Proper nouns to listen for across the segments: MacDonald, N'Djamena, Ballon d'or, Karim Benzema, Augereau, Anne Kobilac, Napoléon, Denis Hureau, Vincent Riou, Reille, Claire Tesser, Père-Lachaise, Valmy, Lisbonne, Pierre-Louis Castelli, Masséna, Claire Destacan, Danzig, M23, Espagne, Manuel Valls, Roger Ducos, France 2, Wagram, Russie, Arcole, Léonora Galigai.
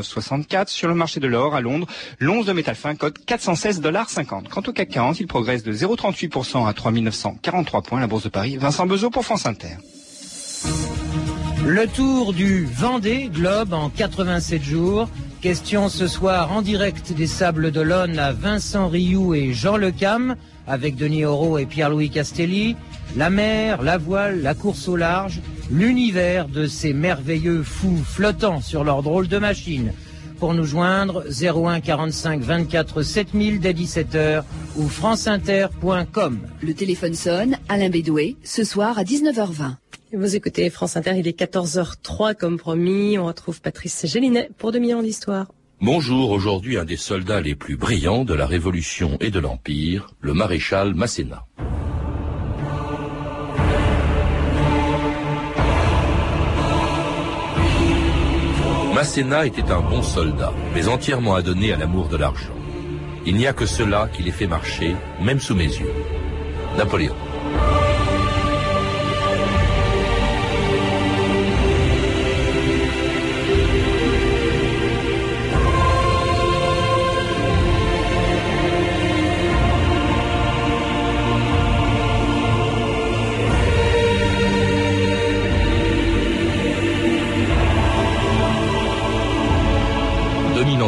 59,64. Sur le marché de l'or à Londres, l'once de métal fin cote $416,50. Quant au CAC 40, il progresse de 0,38% à 3943 points. La Bourse de Paris, Vincent Bezeau pour France Inter. Le tour du Vendée Globe en 87 jours. Question ce soir en direct des Sables d'Olonne à Vincent Riou et Jean Le Cam, avec Denis Hureau et Pierre-Louis Castelli. La mer, la voile, la course au large, l'univers de ces merveilleux fous flottant sur leur drôle de machine. Pour nous joindre, 01 45 24 7000 dès 17h ou franceinter.com. Le téléphone sonne, Alain Bédoué, ce soir à 19h20. Vous écoutez France Inter, il est 14h03 comme promis. On retrouve Patrice Gélinet pour 2000 ans d'histoire. Bonjour, aujourd'hui un des soldats les plus brillants de la Révolution et de l'Empire, le maréchal Masséna. Masséna était un bon soldat, mais entièrement adonné à l'amour de l'argent. Il n'y a que cela qui les fait marcher, même sous mes yeux. Napoléon.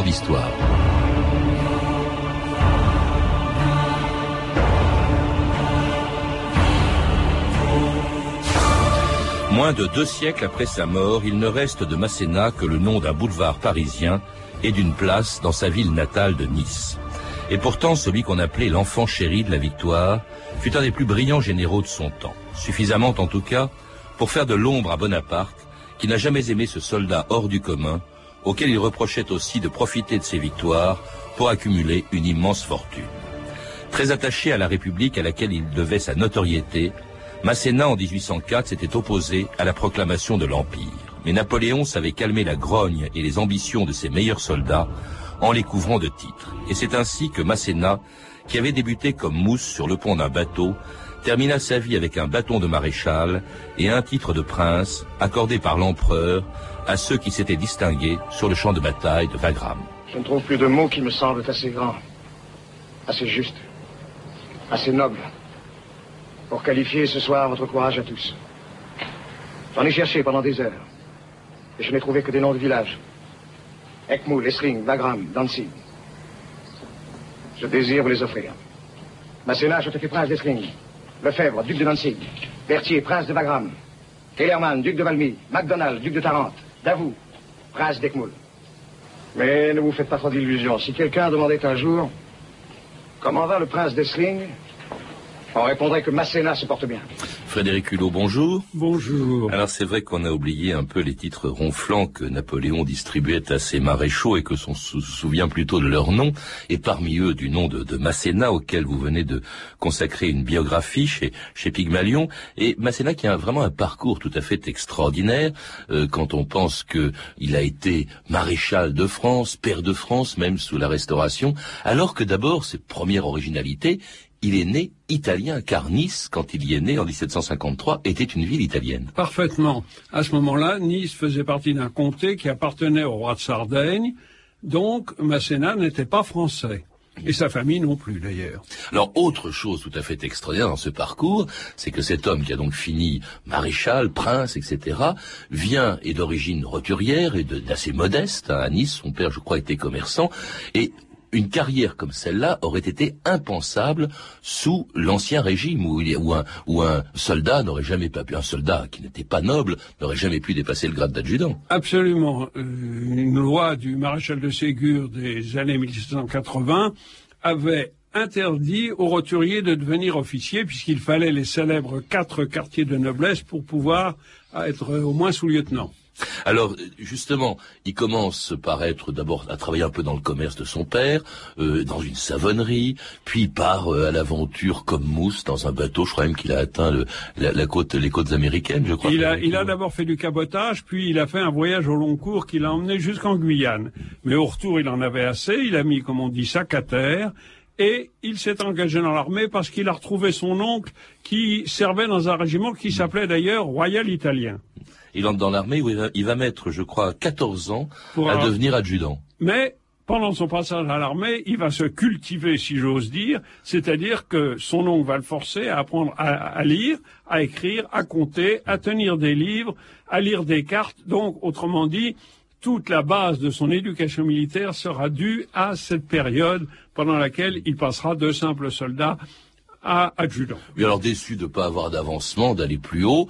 Histoire. Moins de 2 siècles après sa mort, il ne reste de Masséna que le nom d'un boulevard parisien et d'une place dans sa ville natale de Nice. Et pourtant, celui qu'on appelait l'enfant chéri de la victoire fut un des plus brillants généraux de son temps. Suffisamment, en tout cas, pour faire de l'ombre à Bonaparte, qui n'a jamais aimé ce soldat hors du commun, auquel il reprochait aussi de profiter de ses victoires pour accumuler une immense fortune. Très attaché à la République à laquelle il devait sa notoriété, Masséna en 1804 s'était opposé à la proclamation de l'Empire. Mais Napoléon savait calmer la grogne et les ambitions de ses meilleurs soldats en les couvrant de titres. Et c'est ainsi que Masséna, qui avait débuté comme mousse sur le pont d'un bateau, termina sa vie avec un bâton de maréchal et un titre de prince accordé par l'empereur à ceux qui s'étaient distingués sur le champ de bataille de Wagram. Je ne trouve plus de mots qui me semblent assez grands, assez justes, assez nobles pour qualifier ce soir votre courage à tous. J'en ai cherché pendant des heures et je n'ai trouvé que des noms de villages. Ekmoul, Essling, Wagram, Danzig. Je désire vous les offrir. Masséna, je te fais prince d'Essling. Lefebvre, duc de Danzig. Berthier, prince de Wagram. Kellerman, duc de Valmy. MacDonald, duc de Tarente. Davout, prince d'Ekmoul. Mais ne vous faites pas trop d'illusions. Si quelqu'un demandait un jour comment va le prince d'Essling, on répondrait que Masséna se porte bien. Frédéric Hulot, bonjour. Bonjour. Alors c'est vrai qu'on a oublié un peu les titres ronflants que Napoléon distribuait à ses maréchaux et que l'on se souvient plutôt de leur nom, et parmi eux du nom de Masséna, auquel vous venez de consacrer une biographie chez Pygmalion. Et Masséna qui a vraiment un parcours tout à fait extraordinaire, quand on pense que il a été maréchal de France, pair de France, même sous la Restauration, alors que d'abord, ses premières originalités, il est né italien, car Nice, quand il y est né en 1753, était une ville italienne. Parfaitement. À ce moment-là, Nice faisait partie d'un comté qui appartenait au roi de Sardaigne, donc Masséna n'était pas français. Et sa famille non plus, d'ailleurs. Alors, autre chose tout à fait extraordinaire dans ce parcours, c'est que cet homme qui a donc fini maréchal, prince, etc., vient et d'origine roturière et d'assez modeste. À Nice, son père, je crois, était commerçant, et une carrière comme celle-là aurait été impensable sous l'Ancien Régime, où un soldat n'aurait jamais pas pu, un soldat qui n'était pas noble, n'aurait jamais pu dépasser le grade d'adjudant. Absolument. Une loi du maréchal de Ségur des années 1780 avait interdit aux roturiers de devenir officiers, puisqu'il fallait les célèbres 4 quartiers de noblesse pour pouvoir être au moins sous-lieutenant. Alors, justement, il commence par être d'abord à travailler un peu dans le commerce de son père, dans une savonnerie, puis il part à l'aventure comme mousse dans un bateau. Je crois même qu'il a atteint les côtes américaines, je crois. Il a d'abord fait du cabotage, puis il a fait un voyage au long cours qui l'a emmené jusqu'en Guyane. Mais au retour, il en avait assez, il a mis, comme on dit, sac à terre, et il s'est engagé dans l'armée parce qu'il a retrouvé son oncle qui servait dans un régiment qui s'appelait d'ailleurs Royal Italien. Il entre dans l'armée où il va mettre, je crois, 14 ans à devenir adjudant. Mais pendant son passage à l'armée, il va se cultiver, si j'ose dire, c'est-à-dire que son oncle va le forcer à apprendre à lire, à écrire, à compter, à tenir des livres, à lire des cartes. Donc, autrement dit, toute la base de son éducation militaire sera due à cette période pendant laquelle il passera de simple soldat à adjudant. Mais alors, déçu de ne pas avoir d'avancement, d'aller plus haut,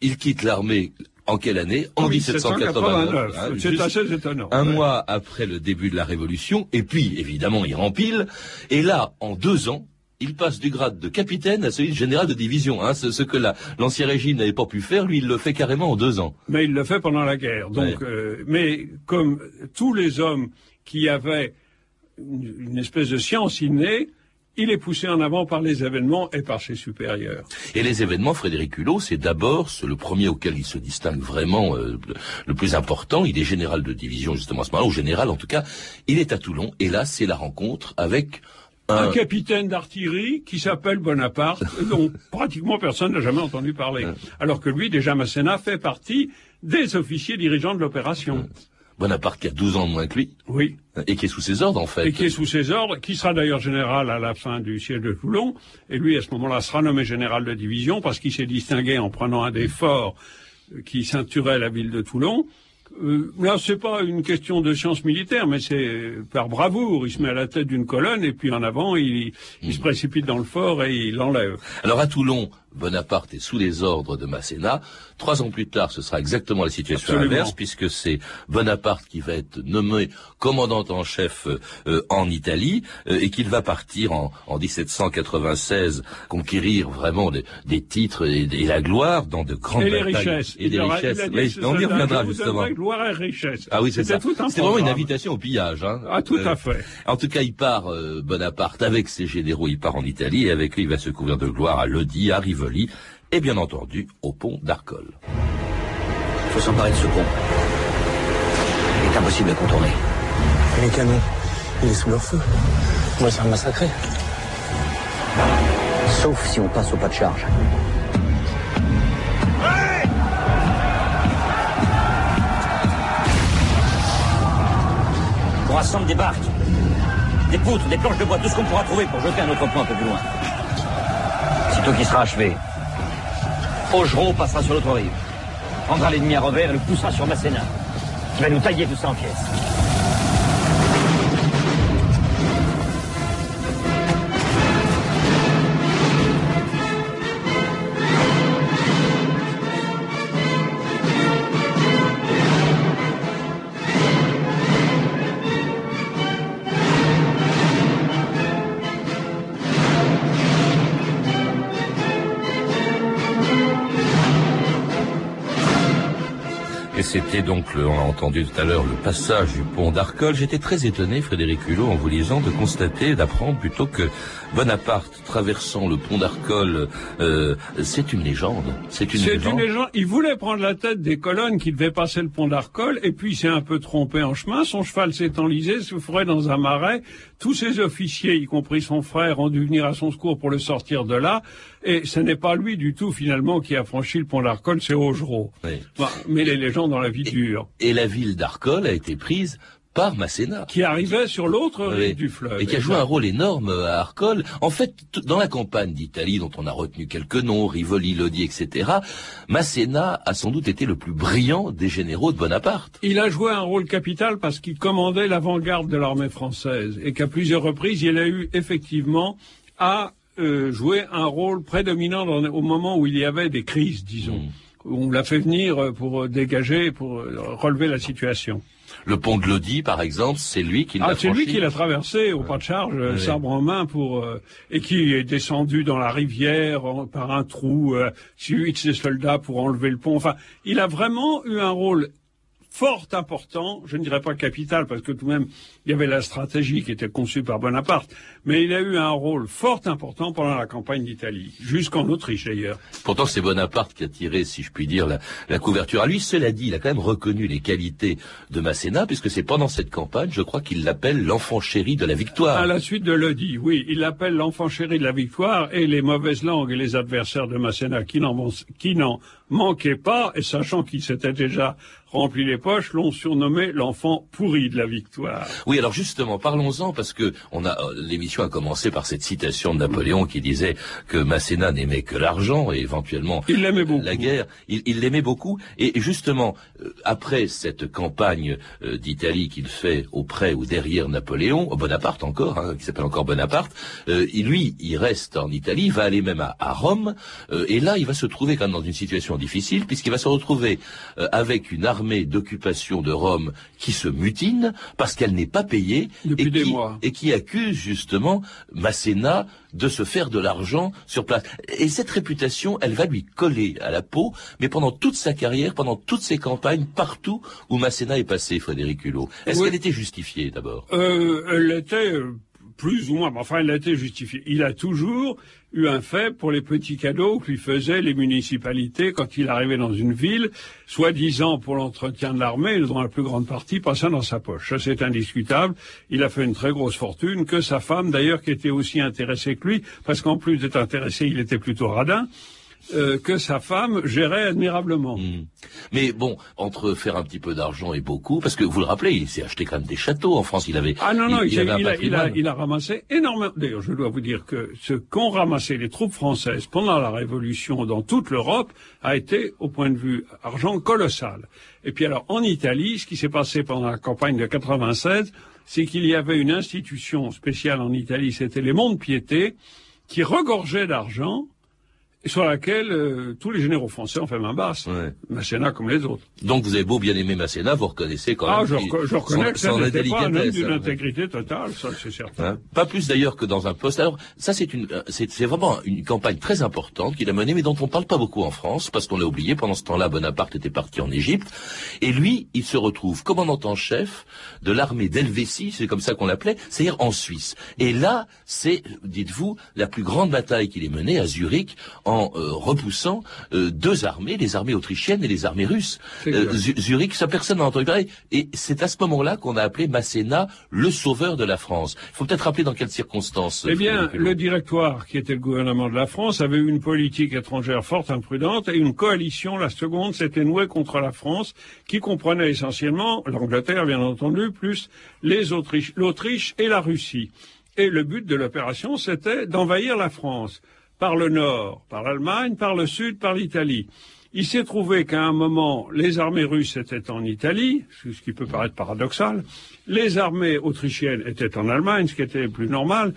il quitte l'armée. En quelle année? En 1789. Hein, c'est assez étonnant. Un mois après le début de la Révolution, et puis, évidemment, il rempile. Et là, en 2 ans, il passe du grade de capitaine à celui de général de division. Hein, ce que l'ancien régime n'avait pas pu faire, lui, il le fait carrément en 2 ans. Mais il le fait pendant la guerre. Donc, ouais. Mais comme tous les hommes qui avaient une espèce de science innée, il est poussé en avant par les événements et par ses supérieurs. Et les événements, Frédéric Hulot, c'est d'abord le premier auquel il se distingue vraiment, le plus important. Il est général de division, justement, à ce moment-là, ou général, en tout cas. Il est à Toulon, et là, c'est la rencontre avec un capitaine d'artillerie qui s'appelle Bonaparte, dont pratiquement personne n'a jamais entendu parler. Alors que lui, déjà, Masséna fait partie des officiers dirigeants de l'opération. Bonaparte qui a 12 ans de moins que lui. Oui. Et qui est sous ses ordres, en fait. Et qui est sous ses ordres, qui sera d'ailleurs général à la fin du siège de Toulon. Et lui, à ce moment-là, sera nommé général de division parce qu'il s'est distingué en prenant un des forts qui ceinturait la ville de Toulon. Là, c'est pas une question de science militaire, mais c'est par bravoure. Il se met à la tête d'une colonne et puis en avant, il se précipite dans le fort et il l'enlève. Alors à Toulon, Bonaparte est sous les ordres de Masséna. 3 ans plus tard, ce sera exactement la situation inverse, puisque c'est Bonaparte qui va être nommé commandant en chef en Italie, et qu'il va partir en 1796 conquérir vraiment des titres et la gloire dans de grandes batailles. Et des richesses. Mais on y reviendra justement. Gloire et richesse. Ah oui, c'est ça. C'est vraiment une invitation au pillage. Hein. Ah, tout à fait. En tout cas, il part, Bonaparte, avec ses généraux, il part en Italie, et avec lui, il va se couvrir de gloire à Lodi, à Rivoli, et bien entendu au pont d'Arcole. Il faut s'emparer de ce pont. Il est impossible de contourner. Les canons, il est sous leur feu. On va se faire massacrer. Sauf si on passe au pas de charge. Hey, on rassemble des barques, des poutres, des planches de bois, tout ce qu'on pourra trouver pour jeter un autre pont un peu plus loin. Sitôt qu'il sera achevé, Augereau passera sur l'autre rive, prendra l'ennemi à revers et le poussera sur Masséna, qui va nous tailler tout ça en pièces. C'était donc, on l'a entendu tout à l'heure, le passage du pont d'Arcole. J'étais très étonné, Frédéric Hulot, en vous lisant, de constater, d'apprendre plutôt que Bonaparte, traversant le pont d'Arcole, c'est une légende. C'est une légende. Il voulait prendre la tête des colonnes qui devaient passer le pont d'Arcole, et puis il s'est un peu trompé en chemin. Son cheval s'est enlisé, souffrait dans un marais. Tous ses officiers, y compris son frère, ont dû venir à son secours pour le sortir de là. Et ce n'est pas lui du tout, finalement, qui a franchi le pont d'Arcole, c'est Augereau. Oui. Bah, mais les légendes dans la vie dure. Et la ville d'Arcole a été prise par Masséna. Qui arrivait sur l'autre rive du fleuve. Et qui a joué un rôle énorme à Arcole. En fait, dans la campagne d'Italie, dont on a retenu quelques noms, Rivoli, Lodi, etc., Masséna a sans doute été le plus brillant des généraux de Bonaparte. Il a joué un rôle capital parce qu'il commandait l'avant-garde de l'armée française. Et qu'à plusieurs reprises, il a eu effectivement à jouer un rôle prédominant au moment où il y avait des crises, disons. On l'a fait venir pour dégager, pour relever la situation. Le pont de Lodi, par exemple, c'est lui qui l'a franchi. C'est lui qui l'a traversé au pas de charge, sabre en main, et qui est descendu dans la rivière par un trou, suivi de ses soldats pour enlever le pont. Enfin, il a vraiment eu un rôle fort important, je ne dirais pas capital, parce que tout de même, il y avait la stratégie qui était conçue par Bonaparte, mais il a eu un rôle fort important pendant la campagne d'Italie, jusqu'en Autriche d'ailleurs. Pourtant, c'est Bonaparte qui a tiré, si je puis dire, la couverture à lui. Cela dit, il a quand même reconnu les qualités de Masséna, puisque c'est pendant cette campagne, je crois qu'il l'appelle l'enfant chéri de la victoire. À la suite de Lodi, oui, il l'appelle l'enfant chéri de la victoire, et les mauvaises langues et les adversaires de Masséna qui n'en manquaient pas, et sachant qu'il s'était déjà rempli les poches, l'ont surnommé l'enfant pourri de la victoire. Oui, alors justement, parlons-en, parce que l'émission a commencé par cette citation de Napoléon qui disait que Masséna n'aimait que l'argent et éventuellement la guerre. Il l'aimait beaucoup. Et justement, après cette campagne d'Italie qu'il fait auprès ou derrière Napoléon, Bonaparte encore, qui s'appelle encore Bonaparte, lui, il reste en Italie, va aller même à Rome, et là, il va se trouver quand même dans une situation difficile, puisqu'il va se retrouver avec une armée d'occupation de Rome qui se mutine parce qu'elle n'est pas payée et qui accuse justement Masséna de se faire de l'argent sur place. Et cette réputation, elle va lui coller à la peau, mais pendant toute sa carrière, pendant toutes ses campagnes, partout où Masséna est passé, Frédéric Hulot. Est-ce qu'elle était justifiée d'abord ? Elle était plus ou moins, mais enfin elle a été justifiée. Il a toujours eu un faible pour les petits cadeaux que lui faisaient les municipalités quand il arrivait dans une ville, soi-disant pour l'entretien de l'armée, dont la plus grande partie passait dans sa poche. Ça, c'est indiscutable. Il a fait une très grosse fortune, que sa femme, d'ailleurs, qui était aussi intéressée que lui, parce qu'en plus d'être intéressé, il était plutôt radin, que sa femme gérait admirablement. Mmh. Mais bon, entre faire un petit peu d'argent et beaucoup, parce que vous le rappelez, il s'est acheté quand même des châteaux en France, il avait... Ah non, non, il a ramassé énormément. D'ailleurs, je dois vous dire que ce qu'ont ramassé les troupes françaises pendant la Révolution dans toute l'Europe a été, au point de vue argent, colossal. Et puis alors, en Italie, ce qui s'est passé pendant la campagne de 96, c'est qu'il y avait une institution spéciale en Italie, c'était les monts-de-piété, qui regorgeaient d'argent, sur laquelle tous les généraux français ont fait main basse, Masséna comme les autres. Donc vous avez beau bien aimer Masséna, vous reconnaissez quand même... Ah, je reconnais que ça n'était pas un homme d'une intégrité totale, ça c'est certain. Hein, pas plus d'ailleurs que dans un poste. Alors ça c'est vraiment une campagne très importante qu'il a menée, mais dont on ne parle pas beaucoup en France, parce qu'on l'a oublié, pendant ce temps-là, Bonaparte était parti en Égypte, et lui, il se retrouve commandant en chef de l'armée d'Helvétie, c'est comme ça qu'on l'appelait, c'est-à-dire en Suisse. Et là, c'est, dites-vous, la plus grande bataille qu'il ait menée à Zurich, en repoussant deux armées, les armées autrichiennes et les armées russes. Zurich, ça personne n'a entendu parler. Et c'est à ce moment-là qu'on a appelé Masséna le sauveur de la France. Il faut peut-être rappeler dans quelles circonstances. Eh bien, le Directoire, qui était le gouvernement de la France, avait eu une politique étrangère forte, imprudente, et une coalition, la seconde, s'était nouée contre la France, qui comprenait essentiellement l'Angleterre, bien entendu, plus l'Autriche et la Russie. Et le but de l'opération, c'était d'envahir la France. Par le nord, par l'Allemagne, par le sud, par l'Italie. Il s'est trouvé qu'à un moment, les armées russes étaient en Italie, ce qui peut paraître paradoxal, les armées autrichiennes étaient en Allemagne, ce qui était plus normal,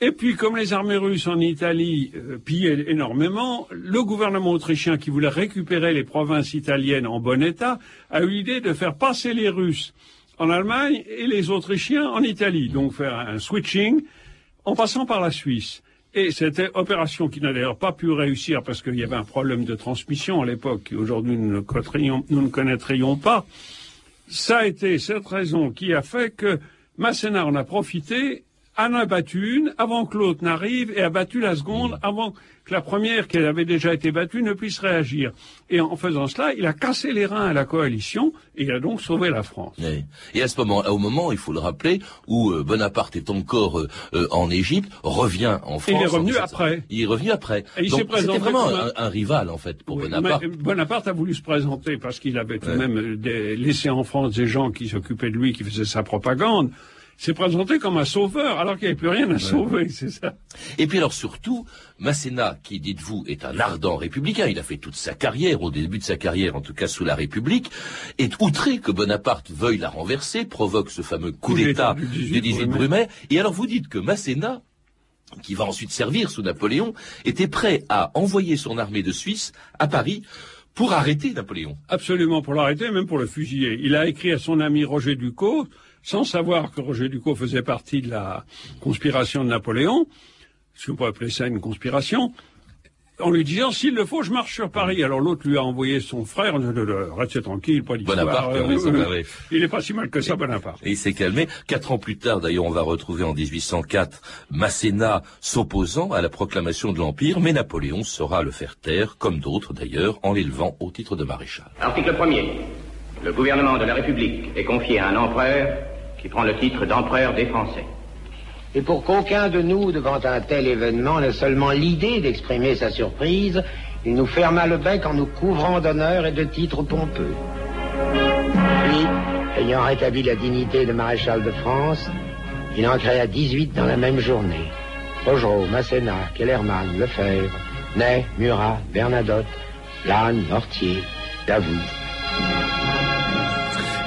et puis comme les armées russes en Italie pillaient énormément, le gouvernement autrichien qui voulait récupérer les provinces italiennes en bon état a eu l'idée de faire passer les Russes en Allemagne et les Autrichiens en Italie, donc faire un switching en passant par la Suisse. Et c'était opération qui n'a d'ailleurs pas pu réussir parce qu'il y avait un problème de transmission à l'époque qui aujourd'hui nous ne connaîtrions pas. Ça a été cette raison qui a fait que Masséna en a profité, en a battu une avant que l'autre n'arrive et a battu la seconde avant que la première qu'elle avait déjà été battue ne puisse réagir. Et en faisant cela, il a cassé les reins à la coalition et il a donc sauvé la France. Oui. Et à ce moment, il faut le rappeler, où Bonaparte est encore en Égypte, revient en France. Et il est revenu après. Il est revenu après. Et il s'est présenté. C'était vraiment un rival en fait pour Bonaparte. Bonaparte a voulu se présenter parce qu'il avait tout de même laissé en France des gens qui s'occupaient de lui, qui faisaient sa propagande. C'est présenté comme un sauveur, alors qu'il n'y avait plus rien à sauver, c'est ça. Et puis alors surtout, Masséna, qui, dites-vous, est un ardent républicain, il a fait toute sa carrière, au début de sa carrière, en tout cas sous la République, est outré que Bonaparte veuille la renverser, provoque ce fameux coup d'État du 18 Brumaire. Et alors vous dites que Masséna, qui va ensuite servir sous Napoléon, était prêt à envoyer son armée de Suisse à Paris, pour arrêter Napoléon. Absolument, pour l'arrêter, même pour le fusiller. Il a écrit à son ami Roger Ducos, sans savoir que Roger Ducos faisait partie de la conspiration de Napoléon, ce qu'on peut appeler ça une conspiration, en lui disant, s'il le faut, je marche sur Paris. Alors l'autre lui a envoyé son frère, reste tranquille, pas d'histoire. Bonaparte, il n'est pas si mal que ça, Bonaparte. Et il s'est calmé. 4 ans plus tard, d'ailleurs, on va retrouver en 1804 Masséna s'opposant à la proclamation de l'Empire, mais Napoléon saura le faire taire, comme d'autres d'ailleurs, en l'élevant au titre de maréchal. Article 1er. Le gouvernement de la République est confié à un empereur qui prend le titre d'empereur des Français. Et pour qu'aucun de nous, devant un tel événement, n'ait seulement l'idée d'exprimer sa surprise, il nous ferma le bec en nous couvrant d'honneurs et de titres pompeux. Puis, ayant rétabli la dignité de maréchal de France, il en créa 18 dans la même journée. Augereau, Masséna, Kellermann, Lefebvre, Ney, Murat, Bernadotte, Lannes, Mortier, Davout.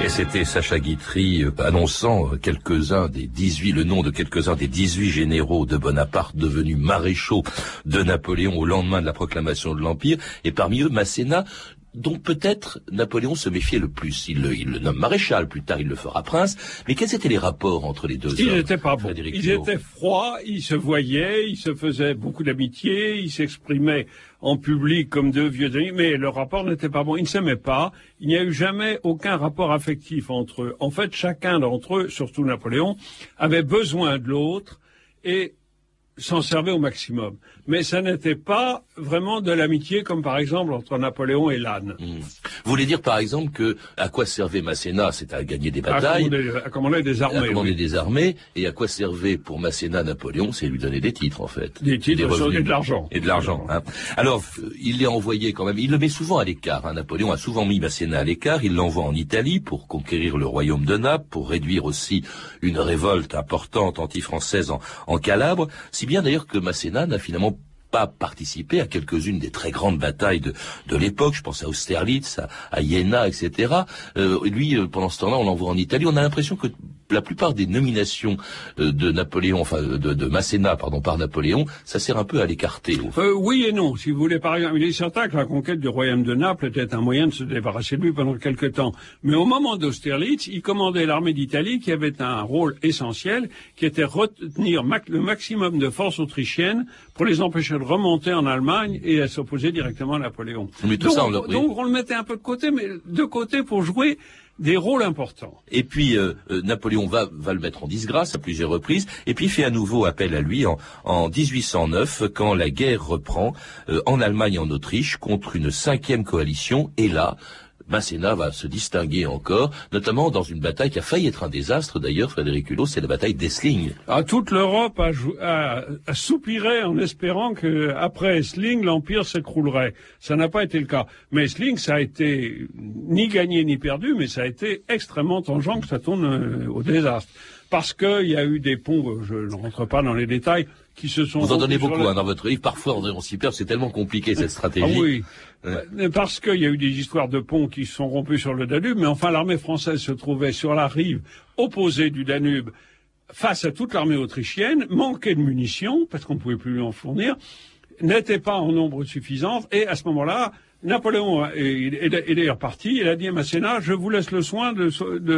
Et c'était Sacha Guitry annonçant le nom de quelques-uns des 18 généraux de Bonaparte devenus maréchaux de Napoléon au lendemain de la proclamation de l'Empire, et parmi eux Masséna, dont peut-être Napoléon se méfiait le plus. Il le nomme maréchal, plus tard il le fera prince, mais quels étaient les rapports entre les deux hommes? Ils n'étaient pas bons. Ils étaient froids, ils se voyaient, ils se faisaient beaucoup d'amitié, ils s'exprimaient en public comme deux vieux amis, mais le rapport n'était pas bon. Ils ne s'aimaient pas. Il n'y a eu jamais aucun rapport affectif entre eux. En fait, chacun d'entre eux, surtout Napoléon, avait besoin de l'autre et s'en servait au maximum. Mais ça n'était pas vraiment de l'amitié comme par exemple entre Napoléon et Lannes. Vous voulez dire par exemple que à quoi servait Masséna? C'est à gagner des batailles, à commander des armées. À commander des armées. Et à quoi servait pour Masséna Napoléon? C'est lui donner des titres en fait. Des titres et de l'argent. Et de l'argent. Hein. Alors il est envoyé quand même, il le met souvent à l'écart. Hein. Napoléon a souvent mis Masséna à l'écart. Il l'envoie en Italie pour conquérir le royaume de Naples, pour réduire aussi une révolte importante anti-française en Calabre. Si bien d'ailleurs que Masséna n'a finalement pas participé à quelques-unes des très grandes batailles de l'époque. Je pense à Austerlitz, à Iéna, etc. Lui, pendant ce temps-là, on l'envoie en Italie. On a l'impression que la plupart des nominations de Masséna, par Napoléon, ça sert un peu à l'écarter. Oui et non, si vous voulez. Par exemple, il est certain que la conquête du royaume de Naples était un moyen de se débarrasser de lui pendant quelque temps. Mais au moment d'Austerlitz, il commandait l'armée d'Italie qui avait un rôle essentiel, qui était retenir le maximum de forces autrichiennes pour les empêcher de remonter en Allemagne et à s'opposer directement à Napoléon. Mais tout ça, donc on le mettait un peu de côté, mais de côté pour jouer des rôles importants. Et puis Napoléon va le mettre en disgrâce à plusieurs reprises, et puis fait à nouveau appel à lui en 1809, quand la guerre reprend en Allemagne et en Autriche contre une 5e coalition, et là, Masséna va se distinguer encore, notamment dans une bataille qui a failli être un désastre d'ailleurs, Frédéric Hulot, c'est la bataille d'Essling. Toute l'Europe a soupiré en espérant que après Essling, l'Empire s'écroulerait. Ça n'a pas été le cas. Mais Essling, ça a été ni gagné ni perdu, mais ça a été extrêmement tangent que ça tourne au désastre. Parce qu'il y a eu des ponts, je ne rentre pas dans les détails, qui se sont... Vous en donnez beaucoup dans votre livre, parfois on s'y perd, c'est tellement compliqué cette stratégie. Oui, parce qu'il y a eu des histoires de ponts qui se sont rompus sur le Danube, mais enfin l'armée française se trouvait sur la rive opposée du Danube, face à toute l'armée autrichienne, manquait de munitions, parce qu'on ne pouvait plus lui en fournir, n'était pas en nombre suffisant, et à ce moment-là, Napoléon est d'ailleurs parti, il a dit à Masséna, je vous laisse le soin de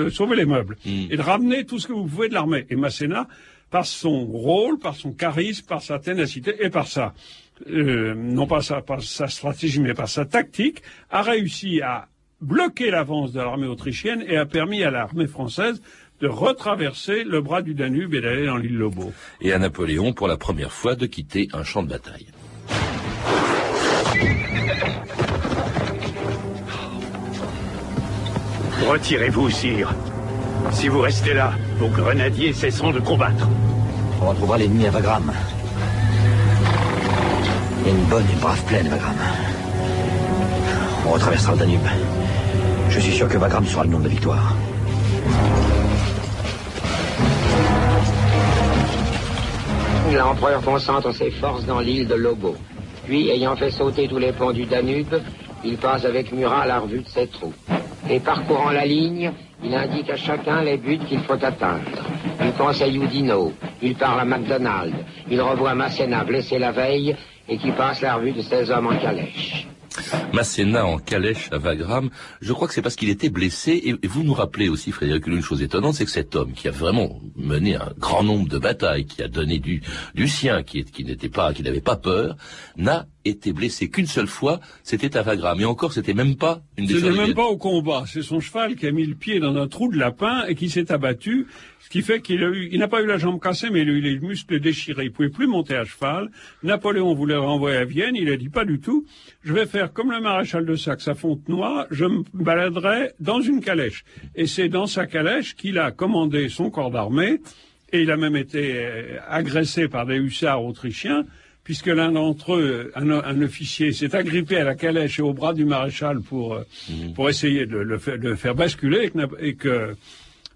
sauver les meubles et de ramener tout ce que vous pouvez de l'armée. Et Masséna, par son rôle, par son charisme, par sa ténacité et par sa, non pas sa stratégie, mais par sa tactique, a réussi à bloquer l'avance de l'armée autrichienne et a permis à l'armée française de retraverser le bras du Danube et d'aller dans l'île Lobo. Et à Napoléon, pour la première fois, de quitter un champ de bataille. Retirez-vous, sire. Si vous restez là, vos grenadiers cesseront de combattre. On retrouvera l'ennemi à Wagram. Il y a une bonne et brave plaine, Wagram. On retraversera le Danube. Je suis sûr que Wagram sera le nom de la victoire. L'empereur concentre ses forces dans l'île de Lobo. Puis, ayant fait sauter tous les ponts du Danube, il passe avec Murat à la revue de ses troupes. Et parcourant la ligne, il indique à chacun les buts qu'il faut atteindre. Il conseille Oudinot, il parle à MacDonald, il revoit Masséna blessé la veille et qui passe la revue de ses hommes en calèche. Masséna en calèche à Wagram, je crois que c'est parce qu'il était blessé, et vous nous rappelez aussi, Frédéric, une chose étonnante, c'est que cet homme qui a vraiment mené un grand nombre de batailles, qui a donné du sien, qui n'avait pas peur, n'a été blessé qu'une seule fois, c'était à Wagram. Et encore, c'était même pas une déchirure. C'était même pas au combat. C'est son cheval qui a mis le pied dans un trou de lapin et qui s'est abattu. Ce qui fait qu'il a eu, il n'a pas eu la jambe cassée, mais il a eu les muscles déchirés. Il pouvait plus monter à cheval. Napoléon voulait le renvoyer à Vienne. Il a dit pas du tout. Je vais faire comme le maréchal de Saxe à Fontenoy. Je me baladerai dans une calèche. Et c'est dans sa calèche qu'il a commandé son corps d'armée. Et il a même été agressé par des hussards autrichiens, puisque l'un d'entre eux, un officier, s'est agrippé à la calèche et au bras du maréchal pour essayer de le faire basculer, et que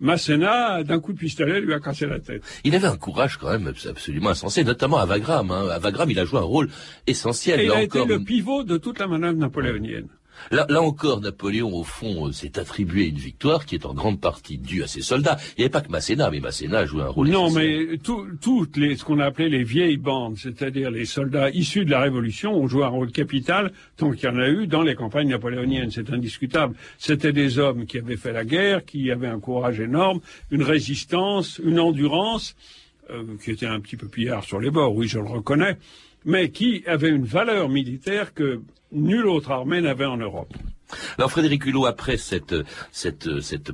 Masséna, d'un coup de pistolet, lui a cassé la tête. Il avait un courage quand même absolument insensé, notamment à Wagram. Hein. À Wagram, il a joué un rôle essentiel. Et là il a encore... été le pivot de toute la manœuvre napoléonienne. Là encore, Napoléon, au fond, s'est attribué une victoire qui est en grande partie due à ses soldats. Il n'y avait pas que Masséna, mais Masséna a joué un rôle essentiel. Mais toutes ce qu'on appelait les vieilles bandes, c'est-à-dire les soldats issus de la Révolution, ont joué un rôle capital, tant qu'il y en a eu dans les campagnes napoléoniennes, c'est indiscutable. C'était des hommes qui avaient fait la guerre, qui avaient un courage énorme, une résistance, une endurance, qui étaient un petit peu pillards sur les bords, oui, je le reconnais, mais qui avaient une valeur militaire que... nulle autre armée n'avait en Europe. Alors Frédéric Hulot, après cette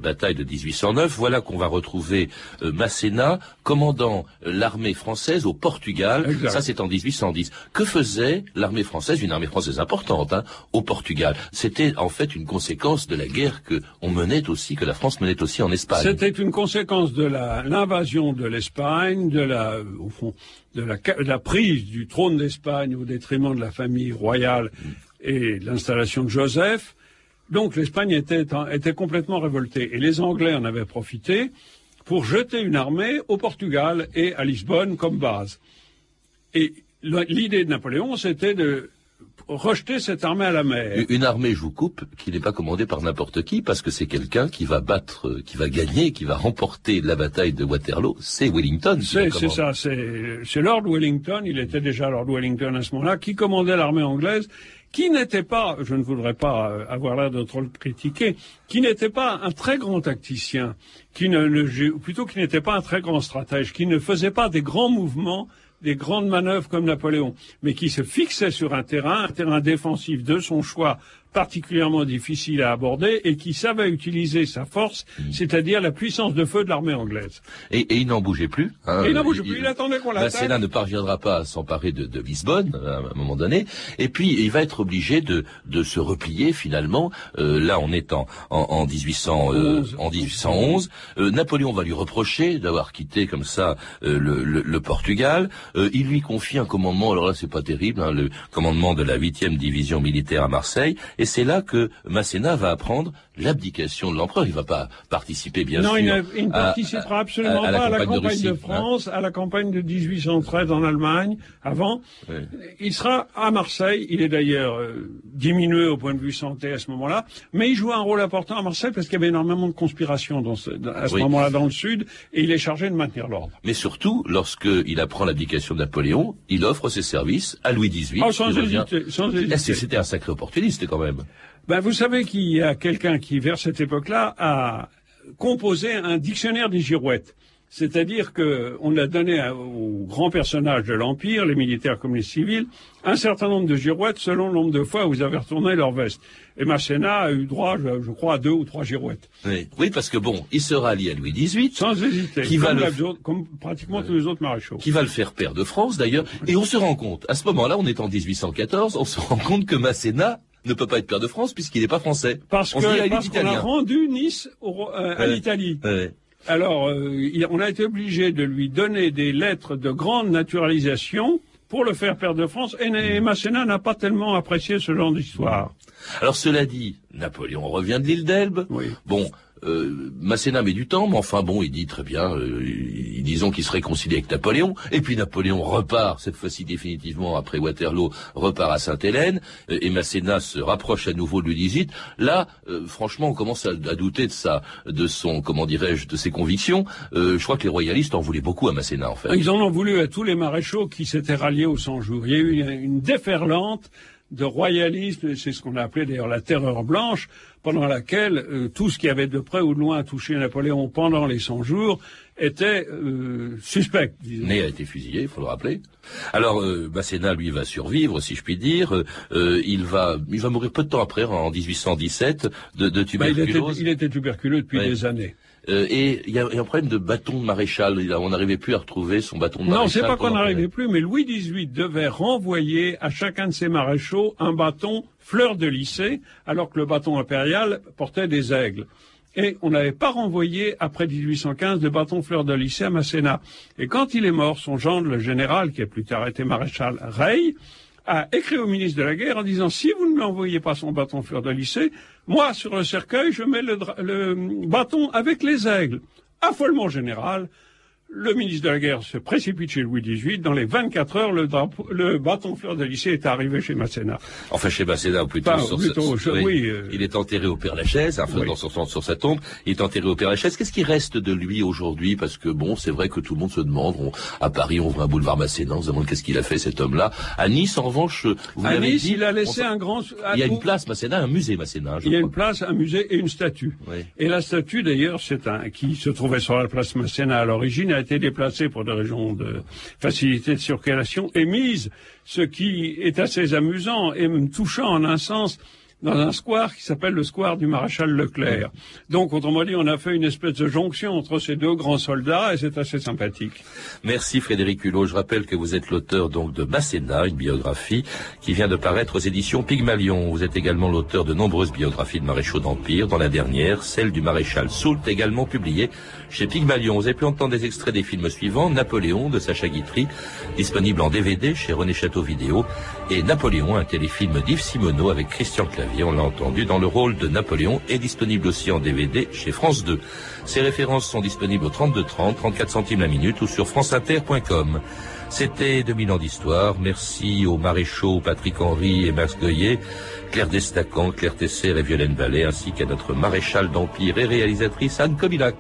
bataille de 1809, voilà qu'on va retrouver Masséna commandant l'armée française au Portugal. Exact. Ça c'est en 1810. Que faisait l'armée française, une armée française importante, hein, au Portugal? C'était en fait une conséquence de la guerre que la France menait aussi en Espagne. C'était une conséquence de l'invasion de l'Espagne, de la prise du trône d'Espagne au détriment de la famille royale et de l'installation de Joseph. Donc l'Espagne était complètement révoltée. Et les Anglais en avaient profité pour jeter une armée au Portugal et à Lisbonne comme base. Et l'idée de Napoléon, c'était de rejeter cette armée à la mer. Une armée, je vous coupe, qui n'est pas commandée par n'importe qui, parce que c'est quelqu'un qui va battre, qui va gagner, qui va remporter la bataille de Waterloo, c'est Wellington. C'est ça, c'est Lord Wellington, il était déjà Lord Wellington à ce moment-là, qui commandait l'armée anglaise, qui n'était pas, je ne voudrais pas avoir l'air de trop le critiquer, qui n'était pas un très grand tacticien, qui n'était pas un très grand stratège, qui ne faisait pas des grands mouvements, des grandes manœuvres comme Napoléon, mais qui se fixait sur un terrain défensif de son choix particulièrement difficile à aborder et qui savait utiliser sa force, c'est-à-dire la puissance de feu de l'armée anglaise. Et il n'en bougeait plus. Hein, il n'en bougeait plus, il attendait qu'on l'attaque. Masséna ne parviendra pas à s'emparer de Lisbonne, à un moment donné, et puis il va être obligé de se replier finalement. Là, on est en 1811. Napoléon va lui reprocher d'avoir quitté comme ça le Portugal. Il lui confie un commandement, alors là c'est pas terrible, hein, le commandement de la 8e division militaire à Marseille, et c'est là que Masséna va apprendre l'abdication de l'empereur. Il va pas participer, bien sûr. Non, il ne participera absolument pas à la campagne de Russie, de France, hein. À la campagne de 1813 en Allemagne, avant. Oui. Il sera à Marseille, il est d'ailleurs diminué au point de vue santé à ce moment-là, mais il joue un rôle important à Marseille parce qu'il y avait énormément de conspirations à ce moment-là dans le sud, et il est chargé de maintenir l'ordre. Mais surtout, lorsqu'il apprend l'abdication de Napoléon, il offre ses services à Louis XVIII. Oh, sans hésiter. C'était un sacré opportuniste quand même. Ben, vous savez qu'il y a quelqu'un qui, vers cette époque-là, a composé un dictionnaire des girouettes. C'est-à-dire que on a donné aux grands personnages de l'Empire, les militaires comme les civils, un certain nombre de girouettes selon le nombre de fois où ils avaient retourné leur veste. Et Masséna a eu droit, je crois, à 2 ou 3 girouettes. Oui, parce que bon, il sera lié à Louis XVIII. Sans hésiter, comme pratiquement tous les autres maréchaux. Qui va le faire pair de France, d'ailleurs. Et on se rend compte, à ce moment-là, on est en 1814, on se rend compte que Masséna ne peut pas être pair de France puisqu'il n'est pas français. Parce qu'on a rendu Nice à l'Italie. Ouais. Alors, on a été obligé de lui donner des lettres de grande naturalisation pour le faire pair de France, et Masséna n'a pas tellement apprécié ce genre d'histoire. Alors, cela dit, Napoléon revient de l'île d'Elbe. Oui. Bon, Masséna met du temps, mais enfin bon, il dit très bien, disons qu'il se réconcilie avec Napoléon, et puis Napoléon repart, cette fois-ci définitivement après Waterloo, repart à Sainte-Hélène, et Masséna se rapproche à nouveau de Louis XVIII. Là, franchement, on commence à douter de ses convictions. Je crois que les royalistes en voulaient beaucoup à Masséna, en fait. Ils en ont voulu à tous les maréchaux qui s'étaient ralliés aux 100 jours. Il y a eu une déferlante de royalisme, c'est ce qu'on a appelé d'ailleurs la terreur blanche, pendant laquelle tout ce qui avait de près ou de loin touché Napoléon pendant les 100 jours était suspect, disons. Ney a été fusillé, il faut le rappeler. Alors, Masséna, lui, va survivre, si je puis dire. Il va mourir peu de temps après, en 1817, de tuberculose. Il était tuberculeux depuis des années. Et il y a un problème de bâton de maréchal. On n'arrivait plus à retrouver son bâton de maréchal. Non, c'est pas qu'on n'arrivait plus, mais Louis XVIII devait renvoyer à chacun de ses maréchaux un bâton fleur de lys, alors que le bâton impérial portait des aigles. Et on n'avait pas renvoyé, après 1815, de bâton fleur de lys à Masséna. Et quand il est mort, son gendre, le général, qui a plus tard été maréchal, Reille, a écrit au ministre de la Guerre en disant « Si vous ne m'envoyez pas son bâton fleur de lys, moi, sur le cercueil, je mets le bâton avec les aigles. » Affolement général, le ministre de la Guerre se précipite chez Louis XVIII. Dans les 24 heures, le bâton fleur de lys est arrivé chez Masséna. Enfin, chez Masséna, ou plutôt... Il est enterré au Père-Lachaise, enfin, oui. Sur sa tombe. Il est enterré au Père-Lachaise. Qu'est-ce qui reste de lui aujourd'hui? Parce que, bon, c'est vrai que tout le monde se demande. À Paris, on voit un boulevard Masséna, on se demande qu'est-ce qu'il a fait, cet homme-là. À Nice, en revanche, vous l'avez dit... À Nice, il a laissé un grand... Il y a une place Masséna, un musée Masséna, je crois. Il y a une place, un musée et une statue. Oui. Et la statue, d'ailleurs, c'est qui se trouvait sur la place Masséna à l'origine, a été déplacée pour des raisons de facilité de circulation et mise, ce qui est assez amusant et même touchant en un sens, dans un square qui s'appelle le square du maréchal Leclerc. Donc, autrement dit, on a fait une espèce de jonction entre ces deux grands soldats et c'est assez sympathique. Merci Frédéric Hulot. Je rappelle que vous êtes l'auteur donc de Masséna, une biographie qui vient de paraître aux éditions Pygmalion. Vous êtes également l'auteur de nombreuses biographies de maréchaux d'Empire, dans la dernière, celle du maréchal Soult, également publiée chez Pygmalion. Vous avez pu entendre des extraits des films suivants, Napoléon de Sacha Guitry, disponible en DVD chez René Château Vidéo, et Napoléon, un téléfilm d'Yves Simoneau avec Christian Clavier. Et on l'a entendu dans le rôle de Napoléon, est disponible aussi en DVD chez France 2. Ces références sont disponibles au 32,30, 34 centimes la minute ou sur franceinter.com. C'était 2000 ans d'histoire. Merci aux maréchaux Patrick Henry et Max Goyer, Claire Destacan, Claire Tesser et Violaine Vallée, ainsi qu'à notre maréchale d'Empire et réalisatrice Anne Kobilac.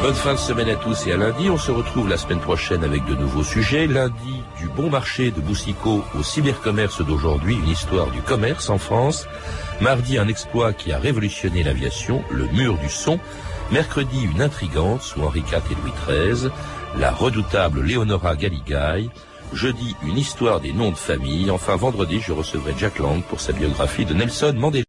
Bonne fin de semaine à tous et à lundi. On se retrouve la semaine prochaine avec de nouveaux sujets. Lundi, du bon marché de Boussicot au cybercommerce d'aujourd'hui, une histoire du commerce en France. Mardi, un exploit qui a révolutionné l'aviation, le mur du son. Mercredi, une intrigante sous Henri IV et Louis XIII, la redoutable Léonora Galigai. Jeudi, une histoire des noms de famille. Enfin, vendredi, je recevrai Jack Lang pour sa biographie de Nelson Mandela.